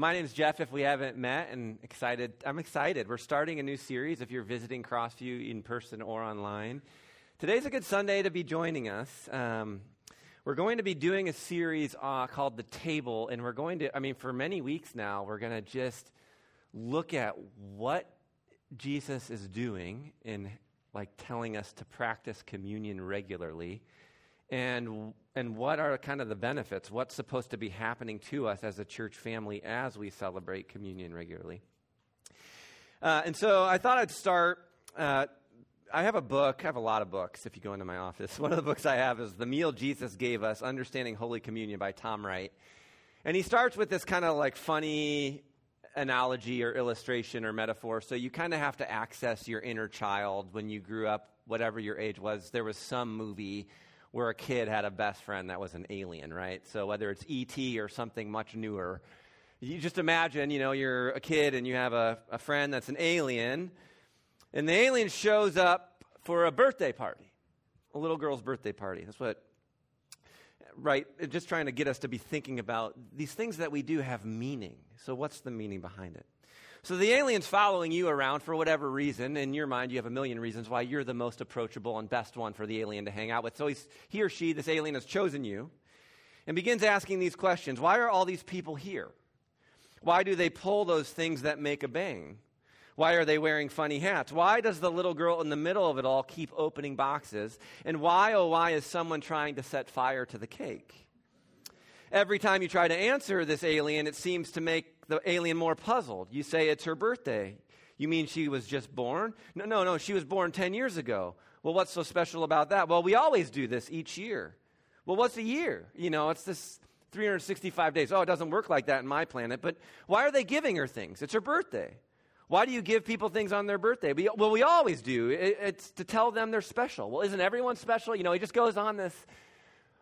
Well, my name is Jeff, if we haven't met, and excited. I'm excited. We're starting a new series if you're visiting Crossview in person or online. Today's a good Sunday to be joining us. We're going to be doing a series called The Table, and we're going to, for many weeks now, we're going to just look at what Jesus is doing in, telling us to practice communion regularly, and what are kind of the benefits, what's supposed to be happening to us as a church family as we celebrate communion regularly. And so I thought I'd start, I have a book, I have a lot of books if you go into my office. One of the books I have is The Meal Jesus Gave Us, Understanding Holy Communion by Tom Wright. And he starts with this kind of funny analogy or illustration or metaphor. So you kind of have to access your inner child when you grew up, whatever your age was. There was some movie where a kid had a best friend that was an alien, right? So whether it's E.T. or something much newer, you just imagine, you're a kid and you have a friend that's an alien, and the alien shows up for a birthday party, a little girl's birthday party. That's what, right, just trying to get us to be thinking about these things that we do have meaning. So what's the meaning behind it? So the alien's following you around for whatever reason. In your mind, you have a million reasons why you're the most approachable and best one for the alien to hang out with. So he or she, this alien, has chosen you and begins asking these questions. Why are all these people here? Why do they pull those things that make a bang? Why are they wearing funny hats? Why does the little girl in the middle of it all keep opening boxes? And why, oh, why is someone trying to set fire to the cake? Every time you try to answer this alien, it seems to make the alien more puzzled. You say it's her birthday. You mean she was just born? No, she was born 10 years ago. Well, what's so special about that? Well, we always do this each year. Well, what's a year? It's this 365 days. Oh, it doesn't work like that in my planet. But why are they giving her things? It's her birthday. Why do you give people things on their birthday? Well, we always do. It's to tell them they're special. Well, isn't everyone special? He just goes on this.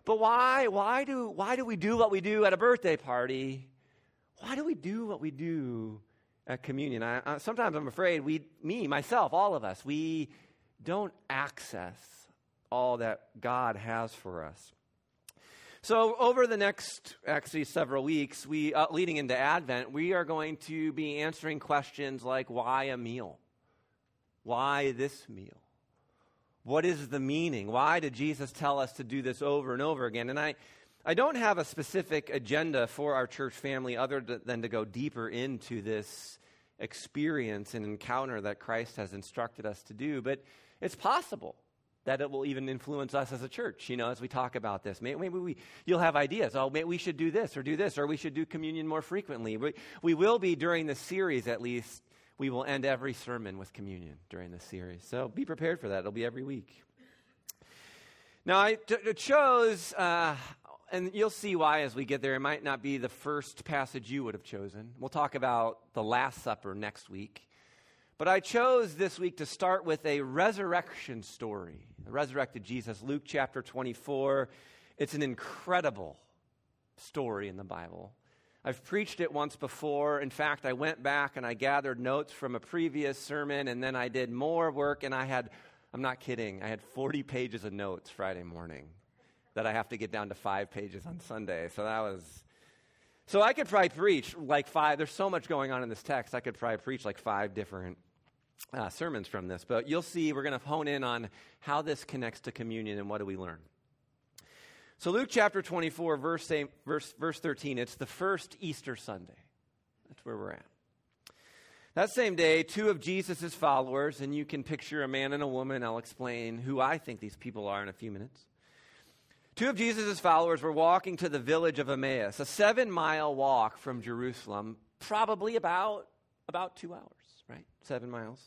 But why do we do what we do at a birthday party? Why do we do what we do at communion? Sometimes I'm afraid myself, all of us, we don't access all that God has for us. So over the next, several weeks, leading into Advent, we are going to be answering questions like, why a meal? Why this meal? What is the meaning? Why did Jesus tell us to do this over and over again? And I don't have a specific agenda for our church family other than to go deeper into this experience and encounter that Christ has instructed us to do. But it's possible that it will even influence us as a church, as we talk about this. Maybe you'll have ideas. Oh, maybe we should do this, or we should do communion more frequently. We will be during this series, at least. We will end every sermon with communion during this series. So be prepared for that. It'll be every week. Now, I chose... and you'll see why as we get there. It might not be the first passage you would have chosen. We'll talk about the Last Supper next week. But I chose this week to start with a resurrection story. The resurrected Jesus, Luke chapter 24. It's an incredible story in the Bible. I've preached it once before. In fact, I went back and I gathered notes from a previous sermon, and then I did more work, and I'm not kidding, I had 40 pages of notes Friday morning that I have to get down to 5 pages on Sunday. So I could probably preach 5. There's so much going on in this text. I could probably preach 5 different sermons from this. But you'll see we're going to hone in on how this connects to communion and what do we learn. So Luke chapter 24, verse 13, it's the first Easter Sunday. That's where we're at. That same day, 2 of Jesus' followers, and you can picture a man and a woman. I'll explain who I think these people are in a few minutes. 2 of Jesus' followers were walking to the village of Emmaus, a 7-mile walk from Jerusalem, probably about 2 hours, right? 7 miles.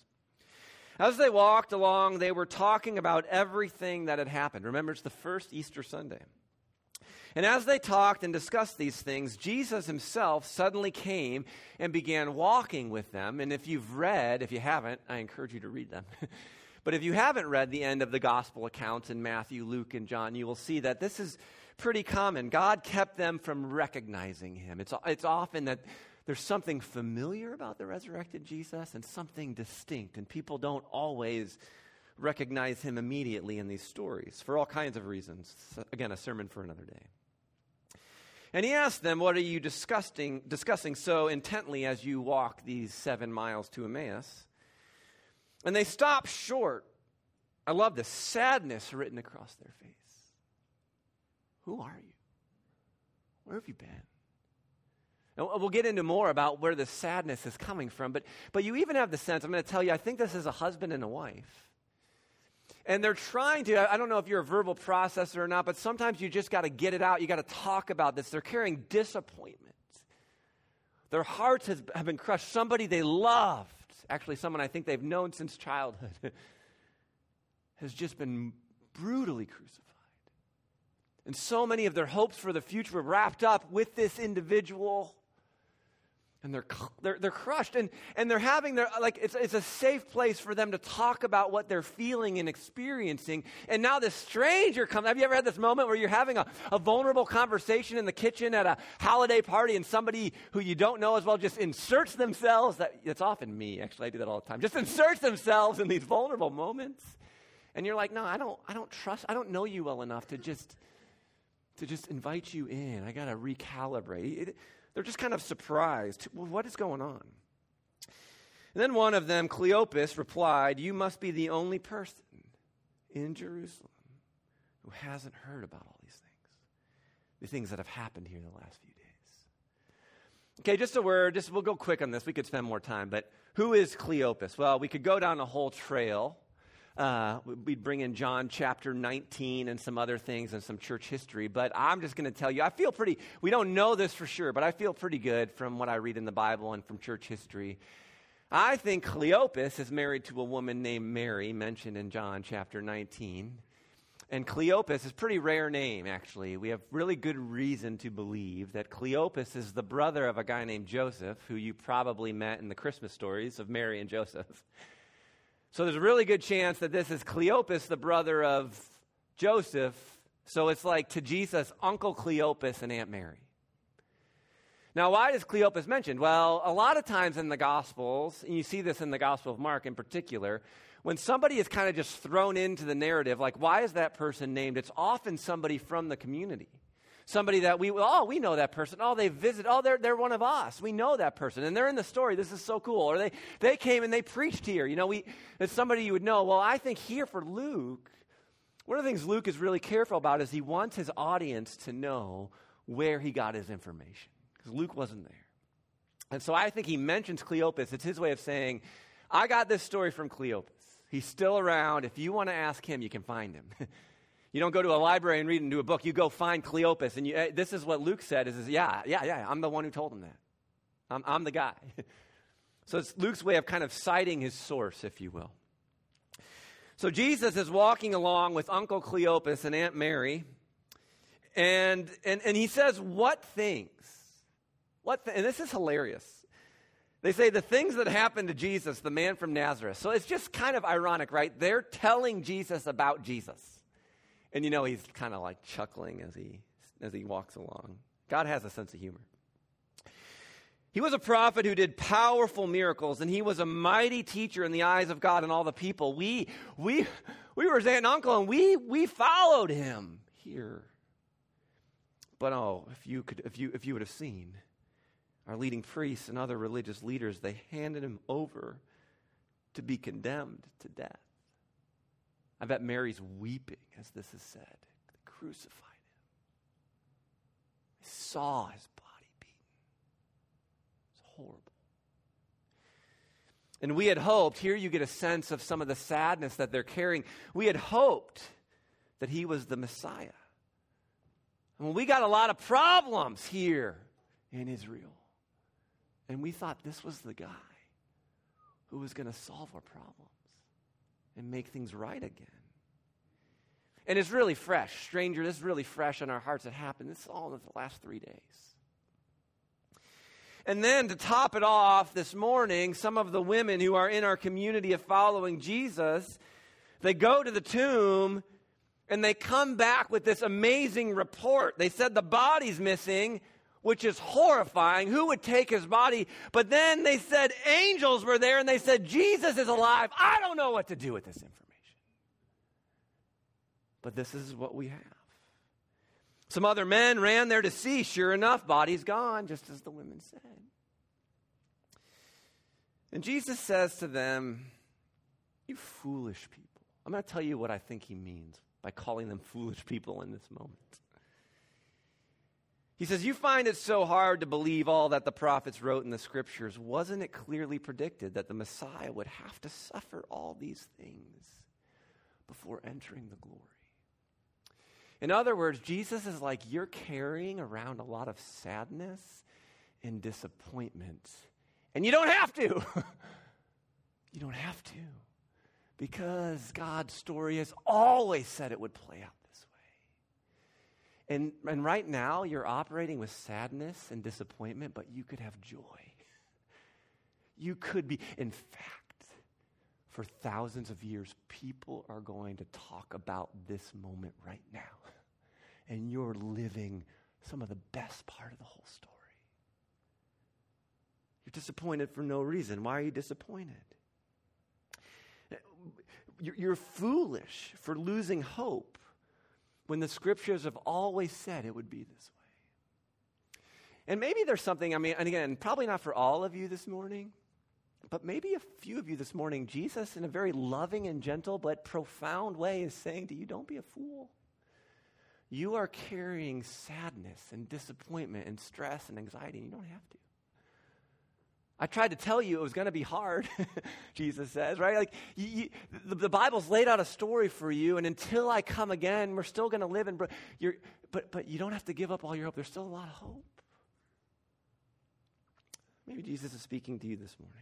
As they walked along, they were talking about everything that had happened. Remember, it's the first Easter Sunday. And as they talked and discussed these things, Jesus himself suddenly came and began walking with them. And if you haven't, I encourage you to read them. But if you haven't read the end of the gospel accounts in Matthew, Luke, and John, you will see that this is pretty common. God kept them from recognizing him. It's often that there's something familiar about the resurrected Jesus and something distinct, and people don't always recognize him immediately in these stories for all kinds of reasons. Again, a sermon for another day. And he asked them, what are you discussing so intently as you walk these 7 miles to Emmaus? And they stopped short. I love this. Sadness written across their face. Who are you? Where have you been? And we'll get into more about where the sadness is coming from. But you even have the sense, I'm going to tell you, I think this is a husband and a wife. And they're trying to, I don't know if you're a verbal processor or not, but sometimes you just got to get it out. You got to talk about this. They're carrying disappointment. Their hearts have been crushed. Somebody they loved, actually someone I think they've known since childhood, has just been brutally crucified. And so many of their hopes for the future were wrapped up with this individual. And they're crushed, and they're having their, like, it's a safe place for them to talk about what they're feeling and experiencing. And now this stranger comes. Have you ever had this moment where you're having a vulnerable conversation in the kitchen at a holiday party, and somebody who you don't know as well just inserts themselves? That's often me, actually. I do that all the time. Just inserts themselves in these vulnerable moments, and you're like, no, I don't know you well enough to just invite you in. I got to recalibrate. They're just kind of surprised. Well, what is going on? And then one of them, Cleopas, replied, you must be the only person in Jerusalem who hasn't heard about all these things that have happened here in the last few days. Okay, just a word. We'll go quick on this. We could spend more time. But who is Cleopas? Well, we could go down a whole trail. We'd bring in John chapter 19 and some other things and some church history, but I'm just going to tell you, we don't know this for sure, but I feel pretty good from what I read in the Bible and from church history. I think Cleopas is married to a woman named Mary, mentioned in John chapter 19, and Cleopas is a pretty rare name, actually. We have really good reason to believe that Cleopas is the brother of a guy named Joseph, who you probably met in the Christmas stories of Mary and Joseph. So there's a really good chance that this is Cleopas, the brother of Joseph. So it's like to Jesus, Uncle Cleopas and Aunt Mary. Now, why is Cleopas mentioned? Well, a lot of times in the Gospels, and you see this in the Gospel of Mark in particular, when somebody is kind of just thrown into the narrative, like why is that person named? It's often somebody from the community. Somebody that we know that person. Oh, they visit. Oh, they're one of us. We know that person. And they're in the story. This is so cool. Or they came and they preached here. You know, it's somebody you would know. Well, I think here for Luke, one of the things Luke is really careful about is he wants his audience to know where he got his information. Because Luke wasn't there. And so I think he mentions Cleopas. It's his way of saying, I got this story from Cleopas. He's still around. If you want to ask him, you can find him. You don't go to a library and read into a book. You go find Cleopas. And this is what Luke said. Yeah, I'm the one who told him that. I'm the guy. So it's Luke's way of kind of citing his source, if you will. So Jesus is walking along with Uncle Cleopas and Aunt Mary. And he says, what things? And this is hilarious. They say the things that happened to Jesus, the man from Nazareth. So it's just kind of ironic, right? They're telling Jesus about Jesus. And you know he's kind of like chuckling as he walks along. God has a sense of humor. He was a prophet who did powerful miracles, and he was a mighty teacher in the eyes of God and all the people. We were his aunt and uncle, and we followed him here. But oh, if you would have seen our leading priests and other religious leaders, they handed him over to be condemned to death. I bet Mary's weeping as this is said. They crucified him. They saw his body beaten. It's horrible. And we had hoped, here you get a sense of some of the sadness that they're carrying. We had hoped that he was the Messiah. And we got a lot of problems here in Israel. And we thought this was the guy who was going to solve our problems and make things right again. And it's really fresh. Stranger, this is really fresh in our hearts. It happened. This is all in the last 3 days. And then to top it off this morning, some of the women who are in our community of following Jesus, they go to the tomb and they come back with this amazing report. They said the body's missing, which is horrifying. Who would take his body? But then they said angels were there, and they said, Jesus is alive. I don't know what to do with this information. But this is what we have. Some other men ran there to see. Sure enough, body's gone, just as the women said. And Jesus says to them, "You foolish people." I'm going to tell you what I think he means by calling them foolish people in this moment. He says, "You find it so hard to believe all that the prophets wrote in the scriptures. Wasn't it clearly predicted that the Messiah would have to suffer all these things before entering the glory?" In other words, Jesus is like, you're carrying around a lot of sadness and disappointment. And you don't have to. You don't have to. Because God's story has always said it would play out this way. And right now, you're operating with sadness and disappointment, but you could have joy. You could be. In fact, for thousands of years, people are going to talk about this moment right now. And you're living some of the best part of the whole story. You're disappointed for no reason. Why are you disappointed? You're foolish for losing hope when the scriptures have always said it would be this way. And maybe there's something, and again, probably not for all of you this morning, but maybe a few of you this morning, Jesus in a very loving and gentle but profound way is saying to you, don't be a fool. You are carrying sadness and disappointment and stress and anxiety, and you don't have to. I tried to tell you it was going to be hard, Jesus says, right? Like the Bible's laid out a story for you, and until I come again, we're still going to live in. But you don't have to give up all your hope. There's still a lot of hope. Maybe Jesus is speaking to you this morning.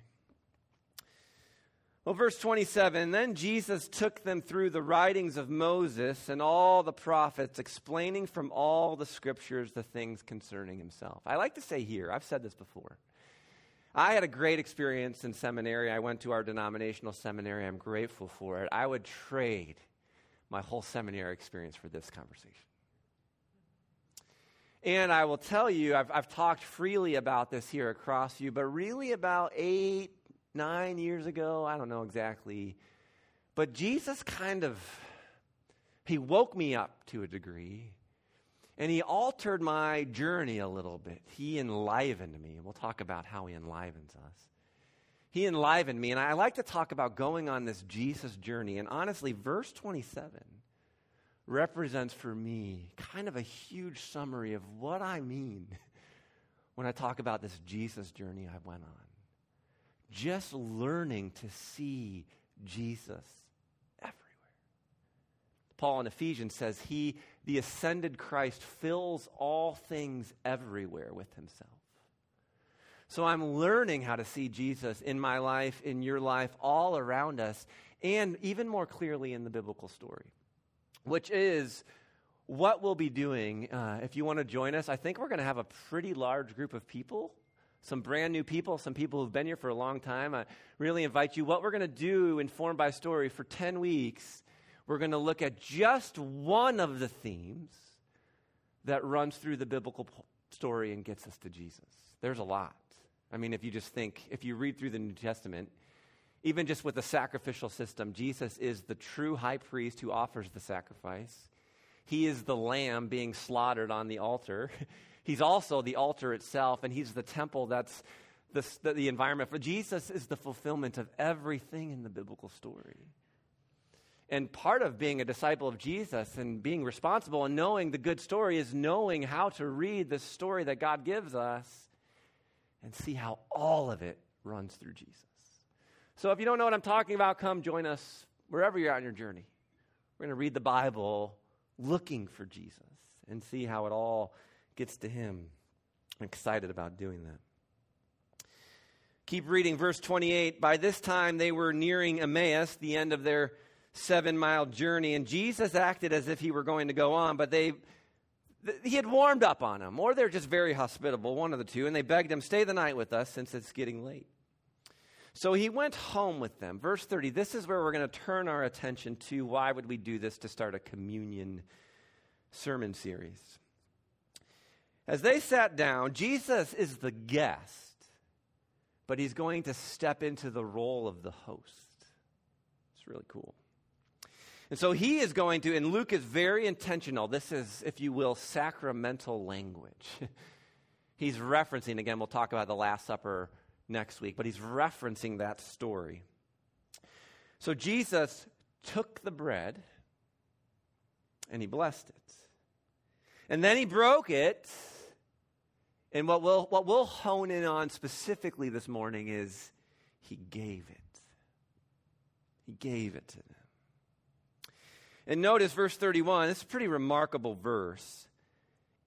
Well, verse 27, "Then Jesus took them through the writings of Moses and all the prophets, explaining from all the scriptures the things concerning himself." I like to say here, I've said this before, I had a great experience in seminary. I went to our denominational seminary. I'm grateful for it. I would trade my whole seminary experience for this conversation. And I will tell you, I've talked freely about this here at Crossview, but really about 8-9 years ago, I don't know exactly, but Jesus he woke me up to a degree. And he altered my journey a little bit. He enlivened me. And we'll talk about how he enlivens us. He enlivened me. And I like to talk about going on this Jesus journey. And honestly, verse 27 represents for me kind of a huge summary of what I mean when I talk about this Jesus journey I went on. Just learning to see Jesus everywhere. Paul in Ephesians says the ascended Christ fills all things everywhere with himself. So I'm learning how to see Jesus in my life, in your life, all around us, and even more clearly in the biblical story, which is what we'll be doing. If you want to join us, I think we're going to have a pretty large group of people, some brand new people, some people who've been here for a long time. I really invite you. What we're going to do in Formed by Story for 10 weeks, we're going to look at just one of the themes that runs through the biblical story and gets us to Jesus. There's a lot. I mean, if you read through the New Testament, even just with the sacrificial system, Jesus is the true high priest who offers the sacrifice. He is the lamb being slaughtered on the altar. He's also the altar itself, and he's the temple that's the environment. For Jesus is the fulfillment of everything in the biblical story. And part of being a disciple of Jesus and being responsible and knowing the good story is knowing how to read the story that God gives us and see how all of it runs through Jesus. So if you don't know what I'm talking about, come join us wherever you're at on your journey. We're going to read the Bible looking for Jesus and see how it all gets to him. I'm excited about doing that. Keep reading verse 28. "By this time they were nearing Emmaus, the end of their 7-mile journey, and Jesus acted as if he were going to go on, but he had warmed up on them, or they're just very hospitable, one of the two, and they begged him, 'Stay the night with us since it's getting late.' So he went home with them." Verse 30, this is where we're going to turn our attention to why would we do this to start a communion sermon series. "As they sat down," Jesus is the guest, but he's going to step into the role of the host. It's really cool. And so he is going to, and Luke is very intentional. This is, if you will, sacramental language. He's referencing, again, we'll talk about the Last Supper next week, but he's referencing that story. So Jesus took the bread and he blessed it. And then he broke it. And what we'll hone in on specifically this morning is he gave it. He gave it to them. And notice verse 31. It's a pretty remarkable verse.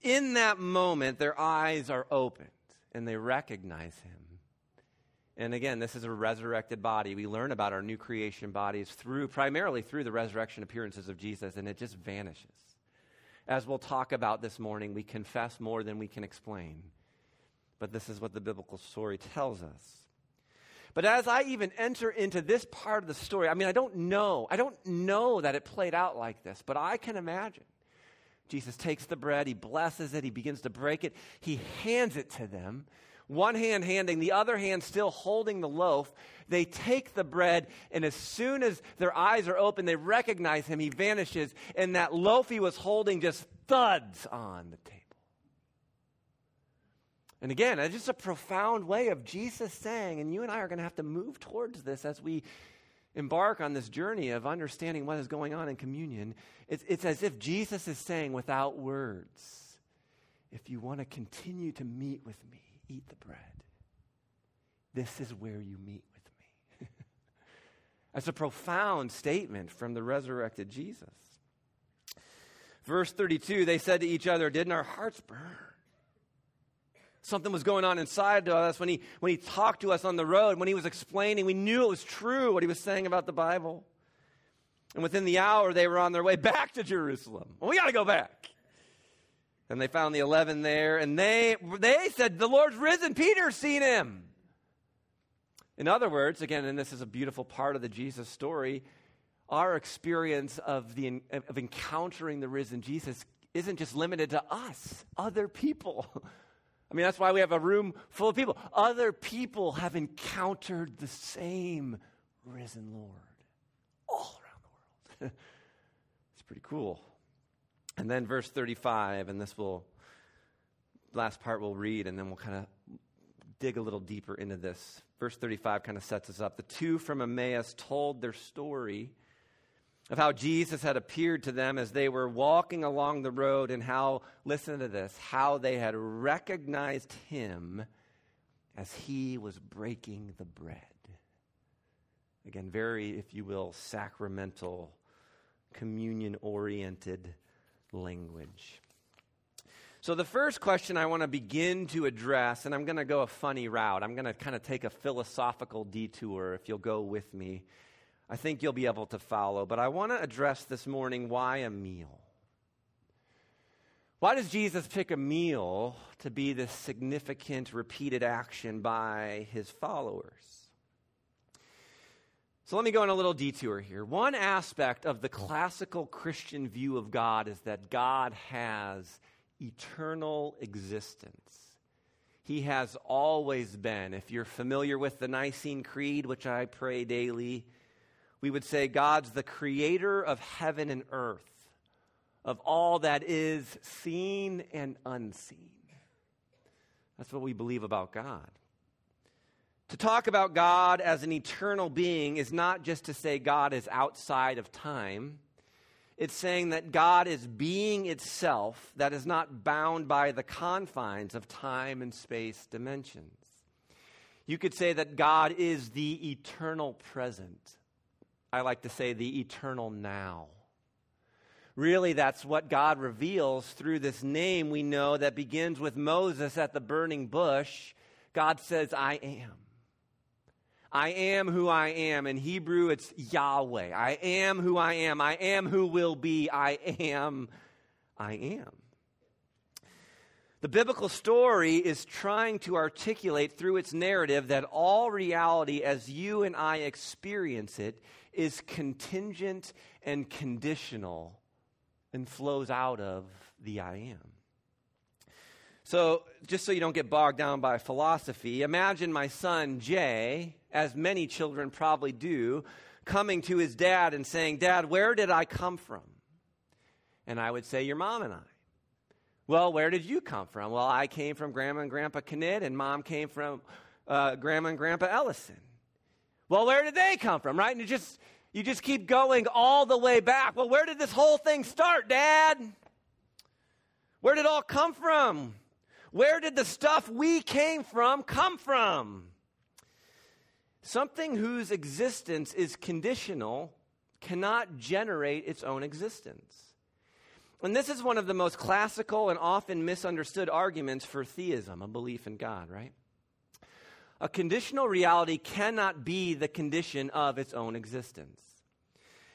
In that moment, their eyes are opened and they recognize him. And again, this is a resurrected body. We learn about our new creation bodies primarily through the resurrection appearances of Jesus, and it just vanishes. As we'll talk about this morning, we confess more than we can explain. But this is what the biblical story tells us. But as I even enter into this part of the story, I mean, I don't know that it played out like this, but I can imagine. Jesus takes the bread, he blesses it, he begins to break it, he hands it to them. One hand handing, the other hand still holding the loaf. They take the bread, and as soon as their eyes are open, they recognize him. He vanishes, and that loaf he was holding just thuds on the table. And again, it's just a profound way of Jesus saying, and you and I are going to have to move towards this as we embark on this journey of understanding what is going on in communion. It's as if Jesus is saying without words, if you want to continue to meet with me, eat the bread. This is where you meet with me. That's a profound statement from the resurrected Jesus. Verse 32, they said to each other, didn't our hearts burn? Something was going on inside of us when he talked to us on the road, when he was explaining, we knew it was true what he was saying about the Bible. And within the hour, they were on their way back to Jerusalem. Well, we got to go back. And they found the 11 there, and they said, the Lord's risen, Peter's seen him. In other words, again, and this is a beautiful part of the Jesus story, our experience of encountering the risen Jesus isn't just limited to us, other people. I mean, that's why we have a room full of people. Other people have encountered the same risen Lord all around the world. It's pretty cool. And then verse 35, and this last part we'll read, and then we'll kind of dig a little deeper into this. Verse 35 kind of sets us up. The two from Emmaus told their story of how Jesus had appeared to them as they were walking along the road and how, listen to this, how they had recognized him as he was breaking the bread. Again, very, if you will, sacramental, communion-oriented language. So the first question I want to begin to address, and I'm going to go a funny route. I'm going to kind of take a philosophical detour. If you'll go with me, I think you'll be able to follow. But I want to address this morning, why a meal? Why does Jesus pick a meal to be this significant repeated action by his followers? So let me go on a little detour here. One aspect of the classical Christian view of God is that God has eternal existence. He has always been. If you're familiar with the Nicene Creed, which I pray daily, we would say God's the creator of heaven and earth, of all that is seen and unseen. That's what we believe about God. To talk about God as an eternal being is not just to say God is outside of time. It's saying that God is being itself that is not bound by the confines of time and space dimensions. You could say that God is the eternal present. I like to say the eternal now. Really, that's what God reveals through this name we know that begins with Moses at the burning bush. God says, I am. I am who I am. In Hebrew, it's Yahweh. I am who I am. I am who will be. I am. I am. The biblical story is trying to articulate through its narrative that all reality as you and I experience it is contingent and conditional and flows out of the I am. So just so you don't get bogged down by philosophy, imagine my son Jay, as many children probably do, coming to his dad and saying, "Dad, where did I come from?" And I would say, "Your mom and I." "Well, where did you come from?" "Well, I came from Grandma and Grandpa Knit, and Mom came from Grandma and Grandpa Ellison." "Well, where did they come from?" Right? And you just keep going all the way back. "Well, where did this whole thing start, Dad? Where did it all come from? Where did the stuff we came from come from?" Something whose existence is conditional cannot generate its own existence. And this is one of the most classical and often misunderstood arguments for theism, a belief in God, right? A conditional reality cannot be the condition of its own existence.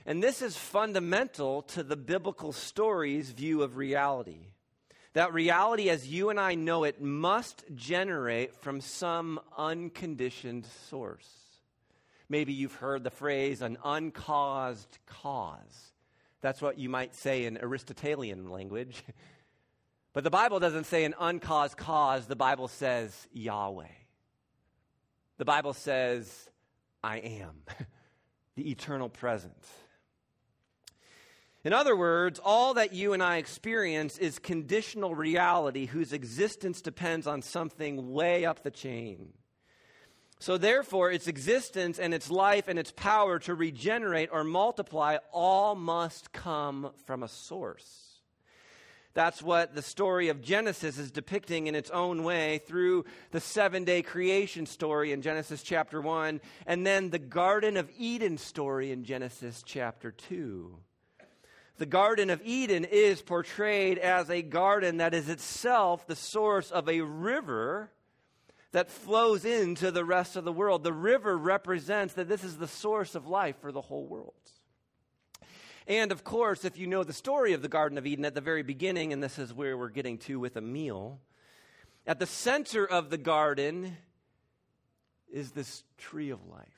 And this is fundamental to the biblical story's view of reality. That reality as you and I know it must generate from some unconditioned source. Maybe you've heard the phrase, an uncaused cause. That's what you might say in Aristotelian language. But the Bible doesn't say an uncaused cause. The Bible says Yahweh. The Bible says, "I am," the eternal present. In other words, all that you and I experience is conditional reality whose existence depends on something way up the chain. So therefore, its existence and its life and its power to regenerate or multiply all must come from a source. That's what the story of Genesis is depicting in its own way through the seven-day creation story in Genesis chapter 1, and then the Garden of Eden story in Genesis chapter 2. The Garden of Eden is portrayed as a garden that is itself the source of a river that flows into the rest of the world. The river represents that this is the source of life for the whole world. And of course, if you know the story of the Garden of Eden at the very beginning, and this is where we're getting to with a meal, at the center of the garden is this tree of life.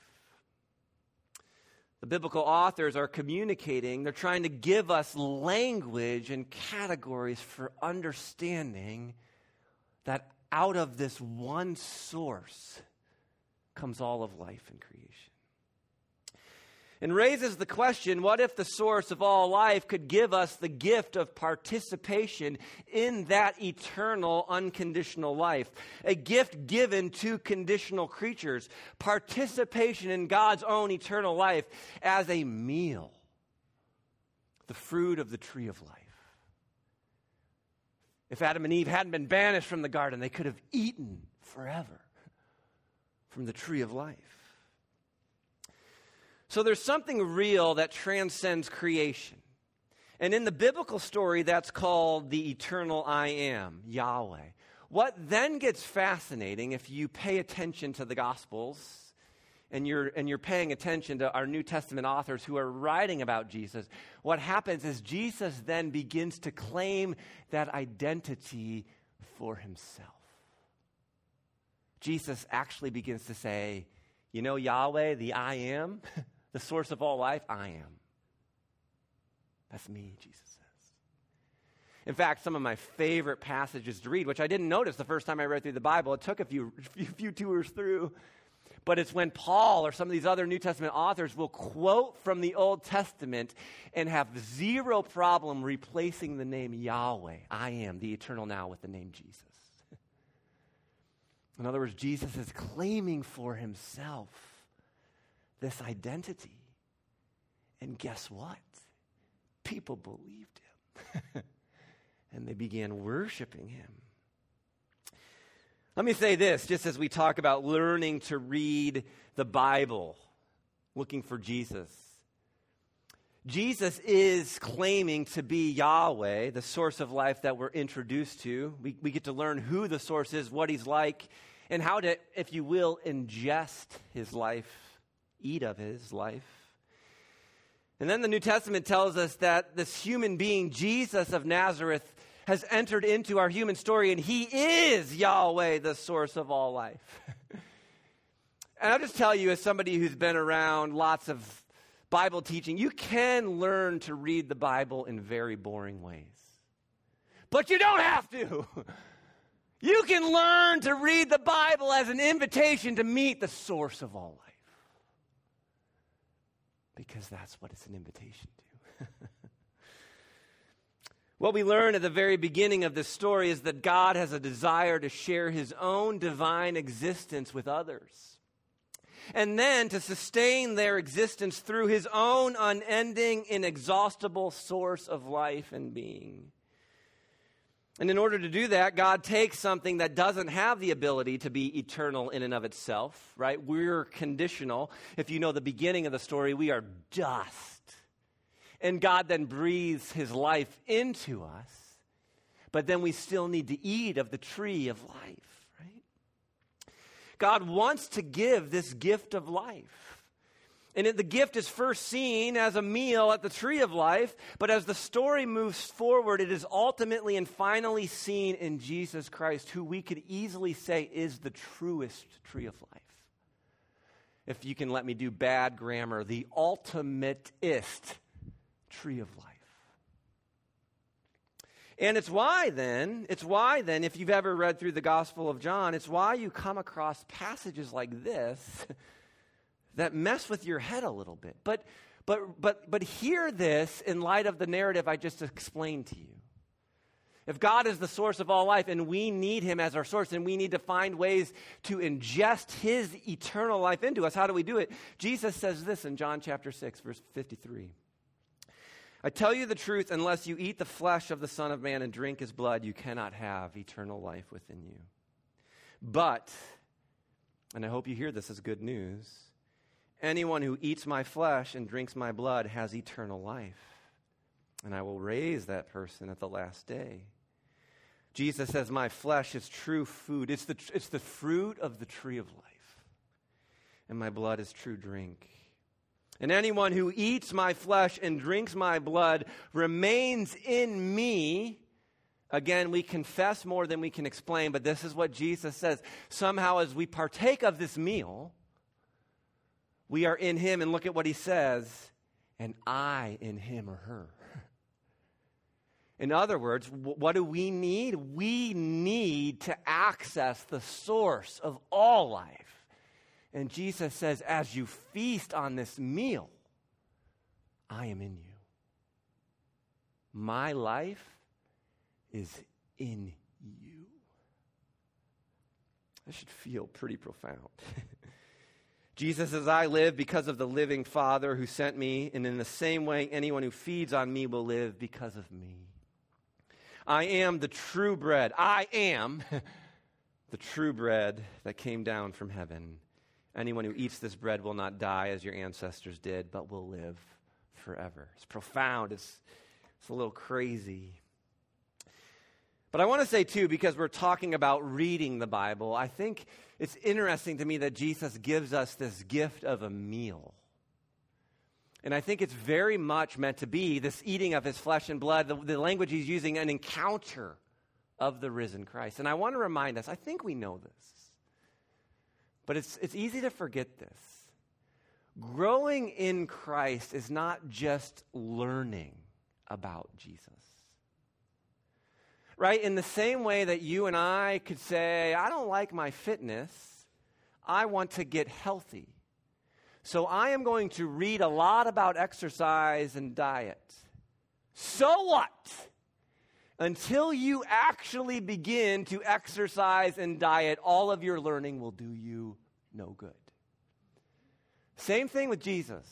The biblical authors are communicating, they're trying to give us language and categories for understanding that out of this one source comes all of life and creation. And raises the question, what if the source of all life could give us the gift of participation in that eternal, unconditional life? A gift given to conditional creatures. Participation in God's own eternal life as a meal. The fruit of the tree of life. If Adam and Eve hadn't been banished from the garden, they could have eaten forever from the tree of life. So there's something real that transcends creation. And in the biblical story, that's called the eternal I am, Yahweh. What then gets fascinating, if you pay attention to the Gospels, and you're paying attention to our New Testament authors who are writing about Jesus, what happens is Jesus then begins to claim that identity for himself. Jesus actually begins to say, "You know, Yahweh, the I am, the source of all life, I am. That's me," Jesus says. In fact, some of my favorite passages to read, which I didn't notice the first time I read through the Bible, it took a few tours through, but it's when Paul or some of these other New Testament authors will quote from the Old Testament and have zero problem replacing the name Yahweh, I am, the eternal now, with the name Jesus. In other words, Jesus is claiming for himself this identity. And guess what? People believed him. And they began worshiping him. Let me say this, just as we talk about learning to read the Bible, looking for Jesus. Jesus is claiming to be Yahweh, the source of life that we're introduced to. We get to learn who the source is, what he's like, and how to, if you will, ingest his life, eat of his life. And then the New Testament tells us that this human being, Jesus of Nazareth, has entered into our human story, and he is Yahweh, the source of all life. And I'll just tell you, as somebody who's been around lots of Bible teaching, you can learn to read the Bible in very boring ways. But you don't have to. You can learn to read the Bible as an invitation to meet the source of all life. because that's what it's an invitation to. What we learn at the very beginning of this story is that God has a desire to share his own divine existence with others. And then to sustain their existence through his own unending, inexhaustible source of life and being. And in order to do that, God takes something that doesn't have the ability to be eternal in and of itself, right? We're conditional. If you know the beginning of the story, we are dust. And God then breathes his life into us, but then we still need to eat of the tree of life, right? God wants to give this gift of life. And the gift is first seen as a meal at the tree of life, but as the story moves forward, it is ultimately and finally seen in Jesus Christ, who we could easily say is the truest tree of life. If you can let me do bad grammar, the ultimatist tree of life. And it's why then, if you've ever read through the Gospel of John, it's why you come across passages like this that mess with your head a little bit. But hear this in light of the narrative I just explained to you. If God is the source of all life and we need him as our source and we need to find ways to ingest his eternal life into us, how do we do it? Jesus says this in John chapter 6, verse 53. I tell you the truth, unless you eat the flesh of the Son of Man and drink his blood, you cannot have eternal life within you. But, and I hope you hear this as good news, anyone who eats my flesh and drinks my blood has eternal life, and I will raise that person at the last day. Jesus says, my flesh is true food. It's the fruit of the tree of life, and my blood is true drink. And anyone who eats my flesh and drinks my blood remains in me. Again, we confess more than we can explain, but this is what Jesus says. Somehow, as we partake of this meal, we are in him, and look at what he says, and I in him or her. In other words, what do we need? We need to access the source of all life. And Jesus says, as you feast on this meal, I am in you. My life is in you. That should feel pretty profound. Jesus says, I live because of the living Father who sent me, and in the same way, anyone who feeds on me will live because of me. I am the true bread. I am the true bread that came down from heaven. Anyone who eats this bread will not die as your ancestors did, but will live forever. It's profound. It's a little crazy. But I want to say, too, because we're talking about reading the Bible, I think it's interesting to me that Jesus gives us this gift of a meal. And I think it's very much meant to be this eating of his flesh and blood, the language he's using, an encounter of the risen Christ. And I want to remind us, I think we know this, but it's easy to forget this. Growing in Christ is not just learning about Jesus. Right? In the same way that you and I could say, I don't like my fitness, I want to get healthy. So I am going to read a lot about exercise and diet. So what? Until you actually begin to exercise and diet, all of your learning will do you no good. Same thing with Jesus.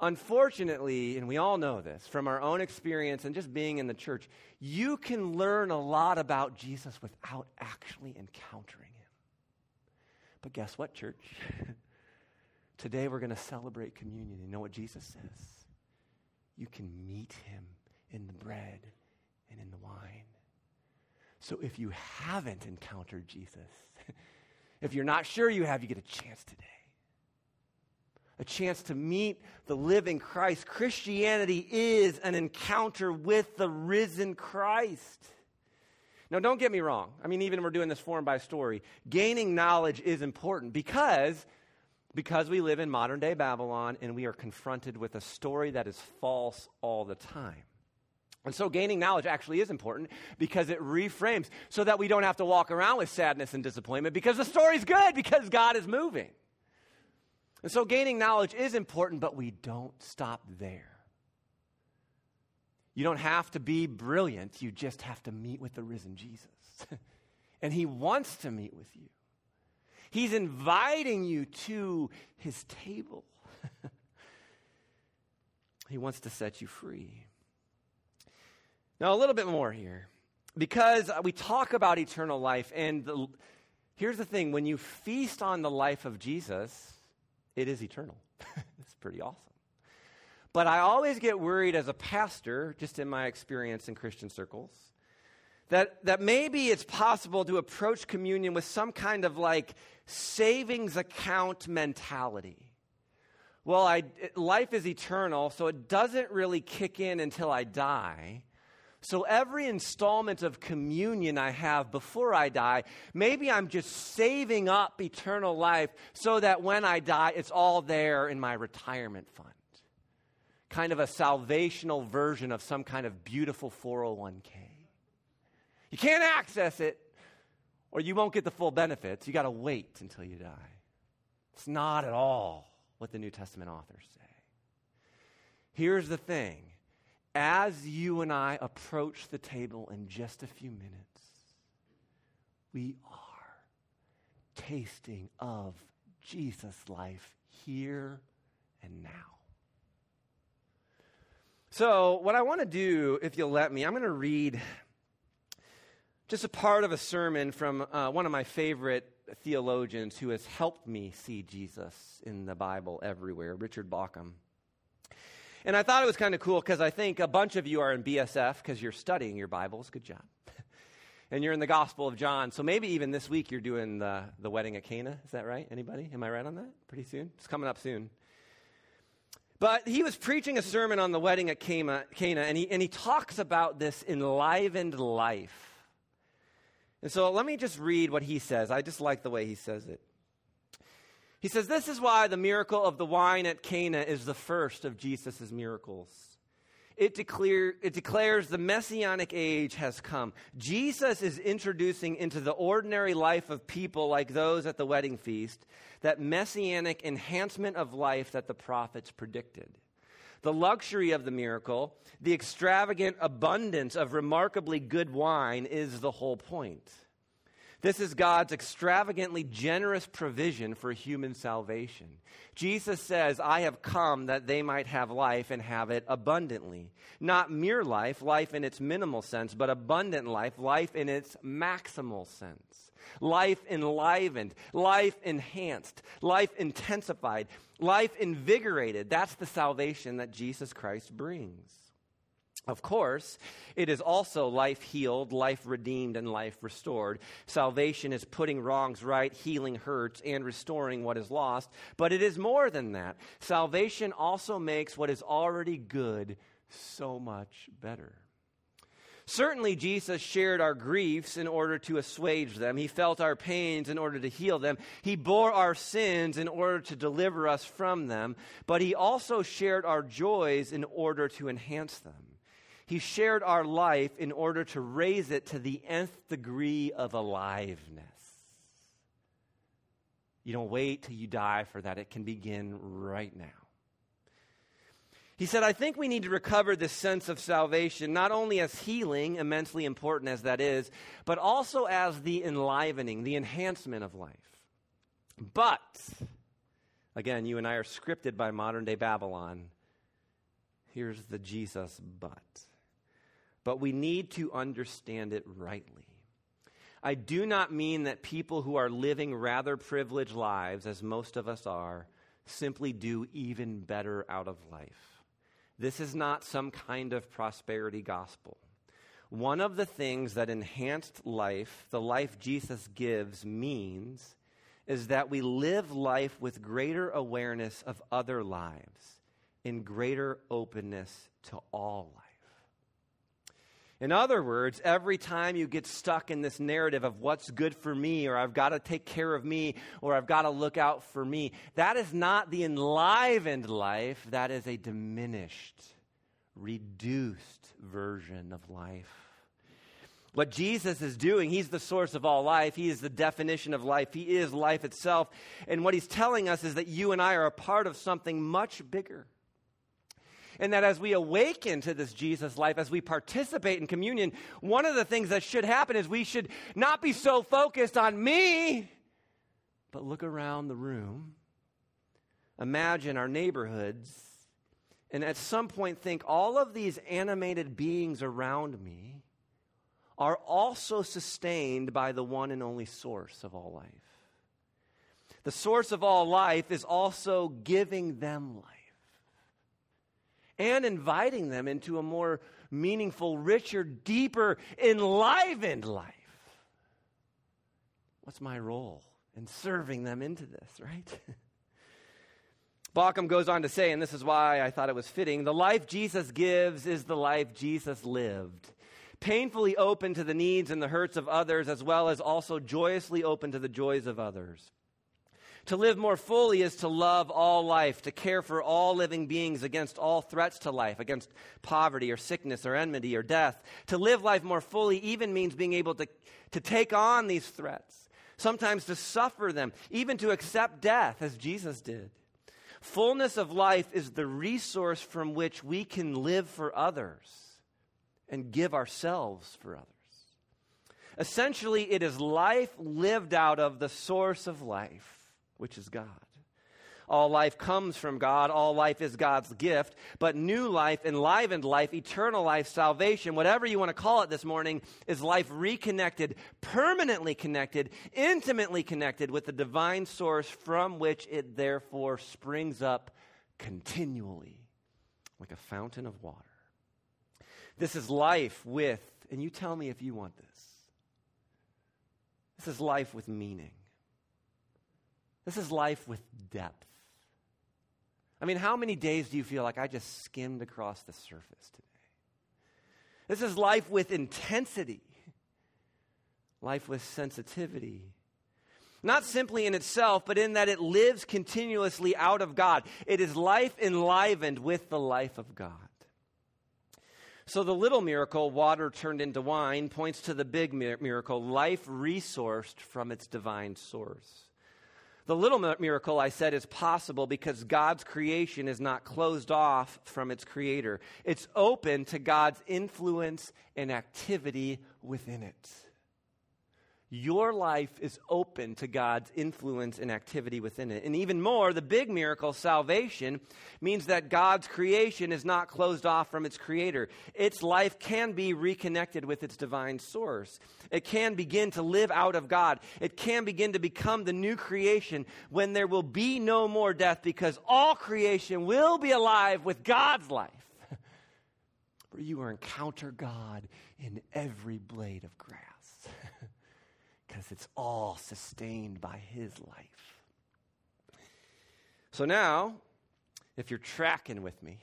Unfortunately, and we all know this from our own experience and just being in the church, you can learn a lot about Jesus without actually encountering him. But guess what, church? Today we're going to celebrate communion. You know what Jesus says? You can meet him in the bread and in the wine. So if you haven't encountered Jesus, if you're not sure you have, you get a chance today. A chance to meet the living Christ. Christianity is an encounter with the risen Christ. Now, don't get me wrong. I mean, even if we're doing this form by story, gaining knowledge is important because we live in modern-day Babylon and we are confronted with a story that is false all the time. And so gaining knowledge actually is important because it reframes so that we don't have to walk around with sadness and disappointment because the story's good, because God is moving. And so gaining knowledge is important, but we don't stop there. You don't have to be brilliant. You just have to meet with the risen Jesus. And he wants to meet with you. He's inviting you to his table. He wants to set you free. Now, a little bit more here. Because we talk about eternal life, and here's the thing. When you feast on the life of Jesus, it is eternal. It's pretty awesome. But I always get worried as a pastor, just in my experience in Christian circles, that maybe it's possible to approach communion with some kind of like savings account mentality. Well, life is eternal, so it doesn't really kick in until I die. So every installment of communion I have before I die, maybe I'm just saving up eternal life so that when I die, it's all there in my retirement fund. Kind of a salvational version of some kind of beautiful 401k. You can't access it, or you won't get the full benefits. You got to wait until you die. It's not at all what the New Testament authors say. Here's the thing. As you and I approach the table in just a few minutes, we are tasting of Jesus' life here and now. So what I want to do, if you'll let me, I'm going to read just a part of a sermon from one of my favorite theologians who has helped me see Jesus in the Bible everywhere, Richard Bauckham. And I thought it was kind of cool because I think a bunch of you are in BSF because you're studying your Bibles. Good job. And you're in the Gospel of John. So maybe even this week you're doing the wedding at Cana. Is that right? Anybody? Am I right on that? Pretty soon? It's coming up soon. But he was preaching a sermon on the wedding at Cana, and he talks about this enlivened life. And so let me just read what he says. I just like the way he says it. He says, this is why the miracle of the wine at Cana is the first of Jesus' miracles. It declares the messianic age has come. Jesus is introducing into the ordinary life of people like those at the wedding feast that messianic enhancement of life that the prophets predicted. The luxury of the miracle, the extravagant abundance of remarkably good wine is the whole point. This is God's extravagantly generous provision for human salvation. Jesus says, I have come that they might have life and have it abundantly. Not mere life, life in its minimal sense, but abundant life, life in its maximal sense. Life enlivened, life enhanced, life intensified, life invigorated. That's the salvation that Jesus Christ brings. Of course, it is also life healed, life redeemed, and life restored. Salvation is putting wrongs right, healing hurts, and restoring what is lost. But it is more than that. Salvation also makes what is already good so much better. Certainly, Jesus shared our griefs in order to assuage them. He felt our pains in order to heal them. He bore our sins in order to deliver us from them. But he also shared our joys in order to enhance them. He shared our life in order to raise it to the nth degree of aliveness. You don't wait till you die for that. It can begin right now. He said, I think we need to recover this sense of salvation, not only as healing, immensely important as that is, but also as the enlivening, the enhancement of life. But, again, you and I are scripted by modern-day Babylon. Here's the Jesus but. But we need to understand it rightly. I do not mean that people who are living rather privileged lives, as most of us are, simply do even better out of life. This is not some kind of prosperity gospel. One of the things that enhanced life, the life Jesus gives, means is that we live life with greater awareness of other lives, in greater openness to all life. In other words, every time you get stuck in this narrative of what's good for me, or I've got to take care of me, or I've got to look out for me, that is not the enlivened life. That is a diminished, reduced version of life. what Jesus is doing. He's the source of all life. He is the definition of life. He is life itself. And what he's telling us is that you and I are a part of something much bigger. And that as we awaken to this Jesus life, as we participate in communion, one of the things that should happen is we should not be so focused on me, but look around the room, imagine our neighborhoods, and at some point think all of these animated beings around me are also sustained by the one and only source of all life. The source of all life is also giving them life and inviting them into a more meaningful, richer, deeper, enlivened life. What's my role in serving them into this, right? Bauckham goes on to say, and this is why I thought it was fitting, the life Jesus gives is the life Jesus lived. Painfully open to the needs and the hurts of others, as well as also joyously open to the joys of others. To live more fully is to love all life, to care for all living beings against all threats to life, against poverty or sickness or enmity or death. To live life more fully even means being able to take on these threats, sometimes to suffer them, even to accept death as Jesus did. Fullness of life is the resource from which we can live for others and give ourselves for others. Essentially, it is life lived out of the source of life, which is God. All life comes from God. All life is God's gift. But new life, enlivened life, eternal life, salvation, whatever you want to call it this morning, is life reconnected, permanently connected, intimately connected with the divine source from which it therefore springs up continually like a fountain of water. This is life with, and you tell me if you want this. This is life with meaning. This is life with depth. I mean, how many days do you feel like I just skimmed across the surface today? This is life with intensity. Life with sensitivity. Not simply in itself, but in that it lives continuously out of God. It is life enlivened with the life of God. So the little miracle, water turned into wine, points to the big miracle, life resourced from its divine source. The little miracle, I said, is possible because God's creation is not closed off from its creator. It's open to God's influence and activity within it. Your life is open to God's influence and activity within it. And even more, the big miracle, salvation, means that God's creation is not closed off from its creator. Its life can be reconnected with its divine source. It can begin to live out of God. It can begin to become the new creation when there will be no more death because all creation will be alive with God's life. Where you will encounter God in every blade of grass. Because it's all sustained by his life. So now, if you're tracking with me,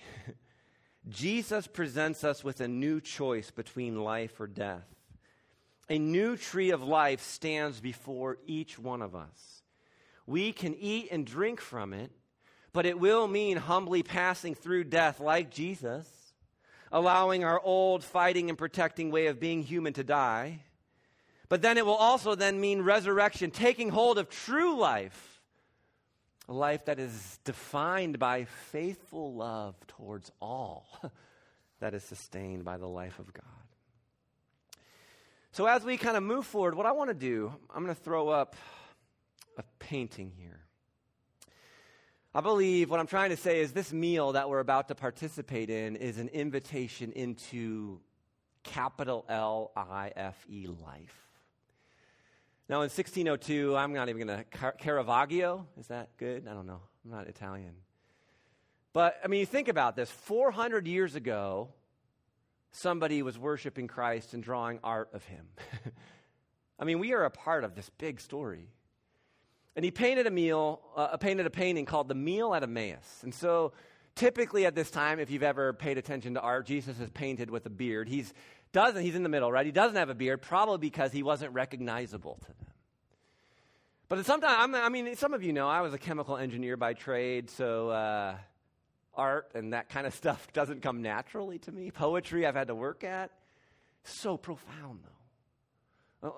Jesus presents us with a new choice between life or death. A new tree of life stands before each one of us. We can eat and drink from it, but it will mean humbly passing through death like Jesus, allowing our old fighting and protecting way of being human to die. But then it will also then mean resurrection, taking hold of true life, a life that is defined by faithful love towards all that is sustained by the life of God. So as we kind of move forward, what I want to do, I'm going to throw up a painting here. I believe what I'm trying to say is this meal that we're about to participate in is an invitation into capital L-I-F-E, life. Now, in 1602, I'm not even going to, Caravaggio, is that good? I don't know. I'm not Italian. But, I mean, you think about this. 400 years ago, somebody was worshiping Christ and drawing art of him. I mean, we are a part of this big story. And he painted a painting called The Meal at Emmaus. And so, typically at this time, if you've ever paid attention to art, Jesus is painted with a beard. He's in the middle, right? He doesn't have a beard, probably because he wasn't recognizable to them. But sometimes, I mean, some of you know, I was a chemical engineer by trade, so art and that kind of stuff doesn't come naturally to me. Poetry I've had to work at. So profound, though.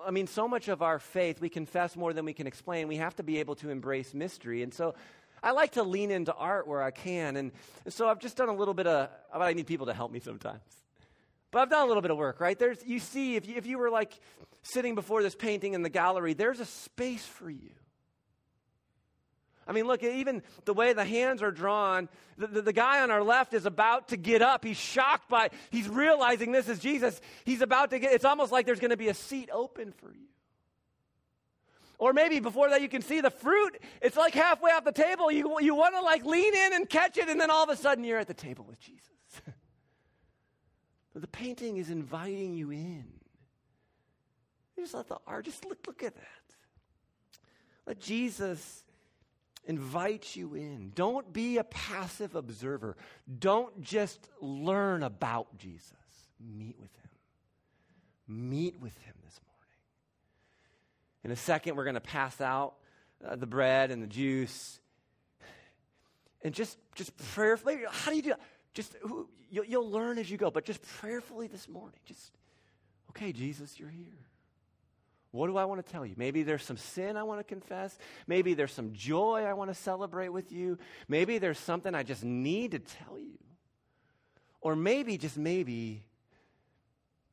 I mean, so much of our faith, we confess more than we can explain. We have to be able to embrace mystery. And so I like to lean into art where I can. And so I've just done a little bit of, I need people to help me sometimes. But I've done a little bit of work, right? There's, you see, if you were like sitting before this painting in the gallery, there's a space for you. I mean, look, even the way the hands are drawn, the guy on our left is about to get up. He's shocked by, he's realizing this is Jesus. He's about to get, it's almost like there's going to be a seat open for you. Or maybe before that you can see the fruit. It's like halfway off the table. You want to like lean in and catch it, and then all of a sudden you're at the table with Jesus. The painting is inviting you in. You just let the art, just look at that. Let Jesus invite you in. Don't be a passive observer. Don't just learn about Jesus. Meet with him. Meet with him this morning. In a second, we're going to pass out the bread and the juice. And just prayerfully, how do you do that? Just, you'll learn as you go, but just prayerfully this morning. Just, okay, Jesus, you're here. What do I want to tell you? Maybe there's some sin I want to confess. Maybe there's some joy I want to celebrate with you. Maybe there's something I just need to tell you. Or maybe, just maybe,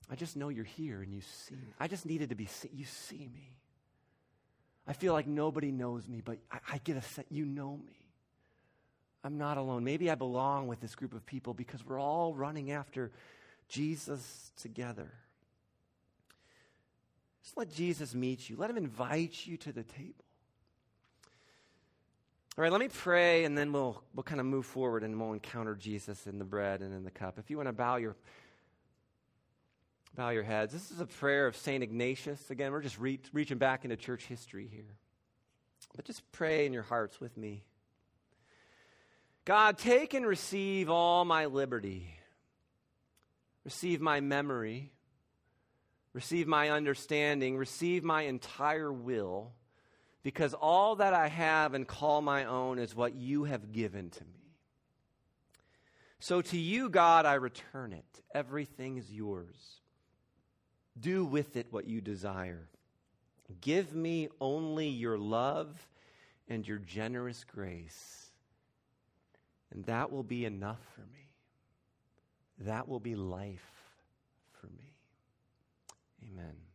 I just know you're here and you see me. I just needed to be seen. You see me. I feel like nobody knows me, but I get a sense you know me. I'm not alone. Maybe I belong with this group of people because we're all running after Jesus together. Just let Jesus meet you. Let him invite you to the table. All right, let me pray, and then we'll kind of move forward and we'll encounter Jesus in the bread and in the cup. If you want to bow your heads. This is a prayer of St. Ignatius. Again, we're just reaching back into church history here. But just pray in your hearts with me. God, take and receive all my liberty. Receive my memory. Receive my understanding. Receive my entire will. Because all that I have and call my own is what you have given to me. So to you, God, I return it. Everything is yours. Do with it what you desire. Give me only your love and your generous grace. And that will be enough for me. That will be life for me. Amen.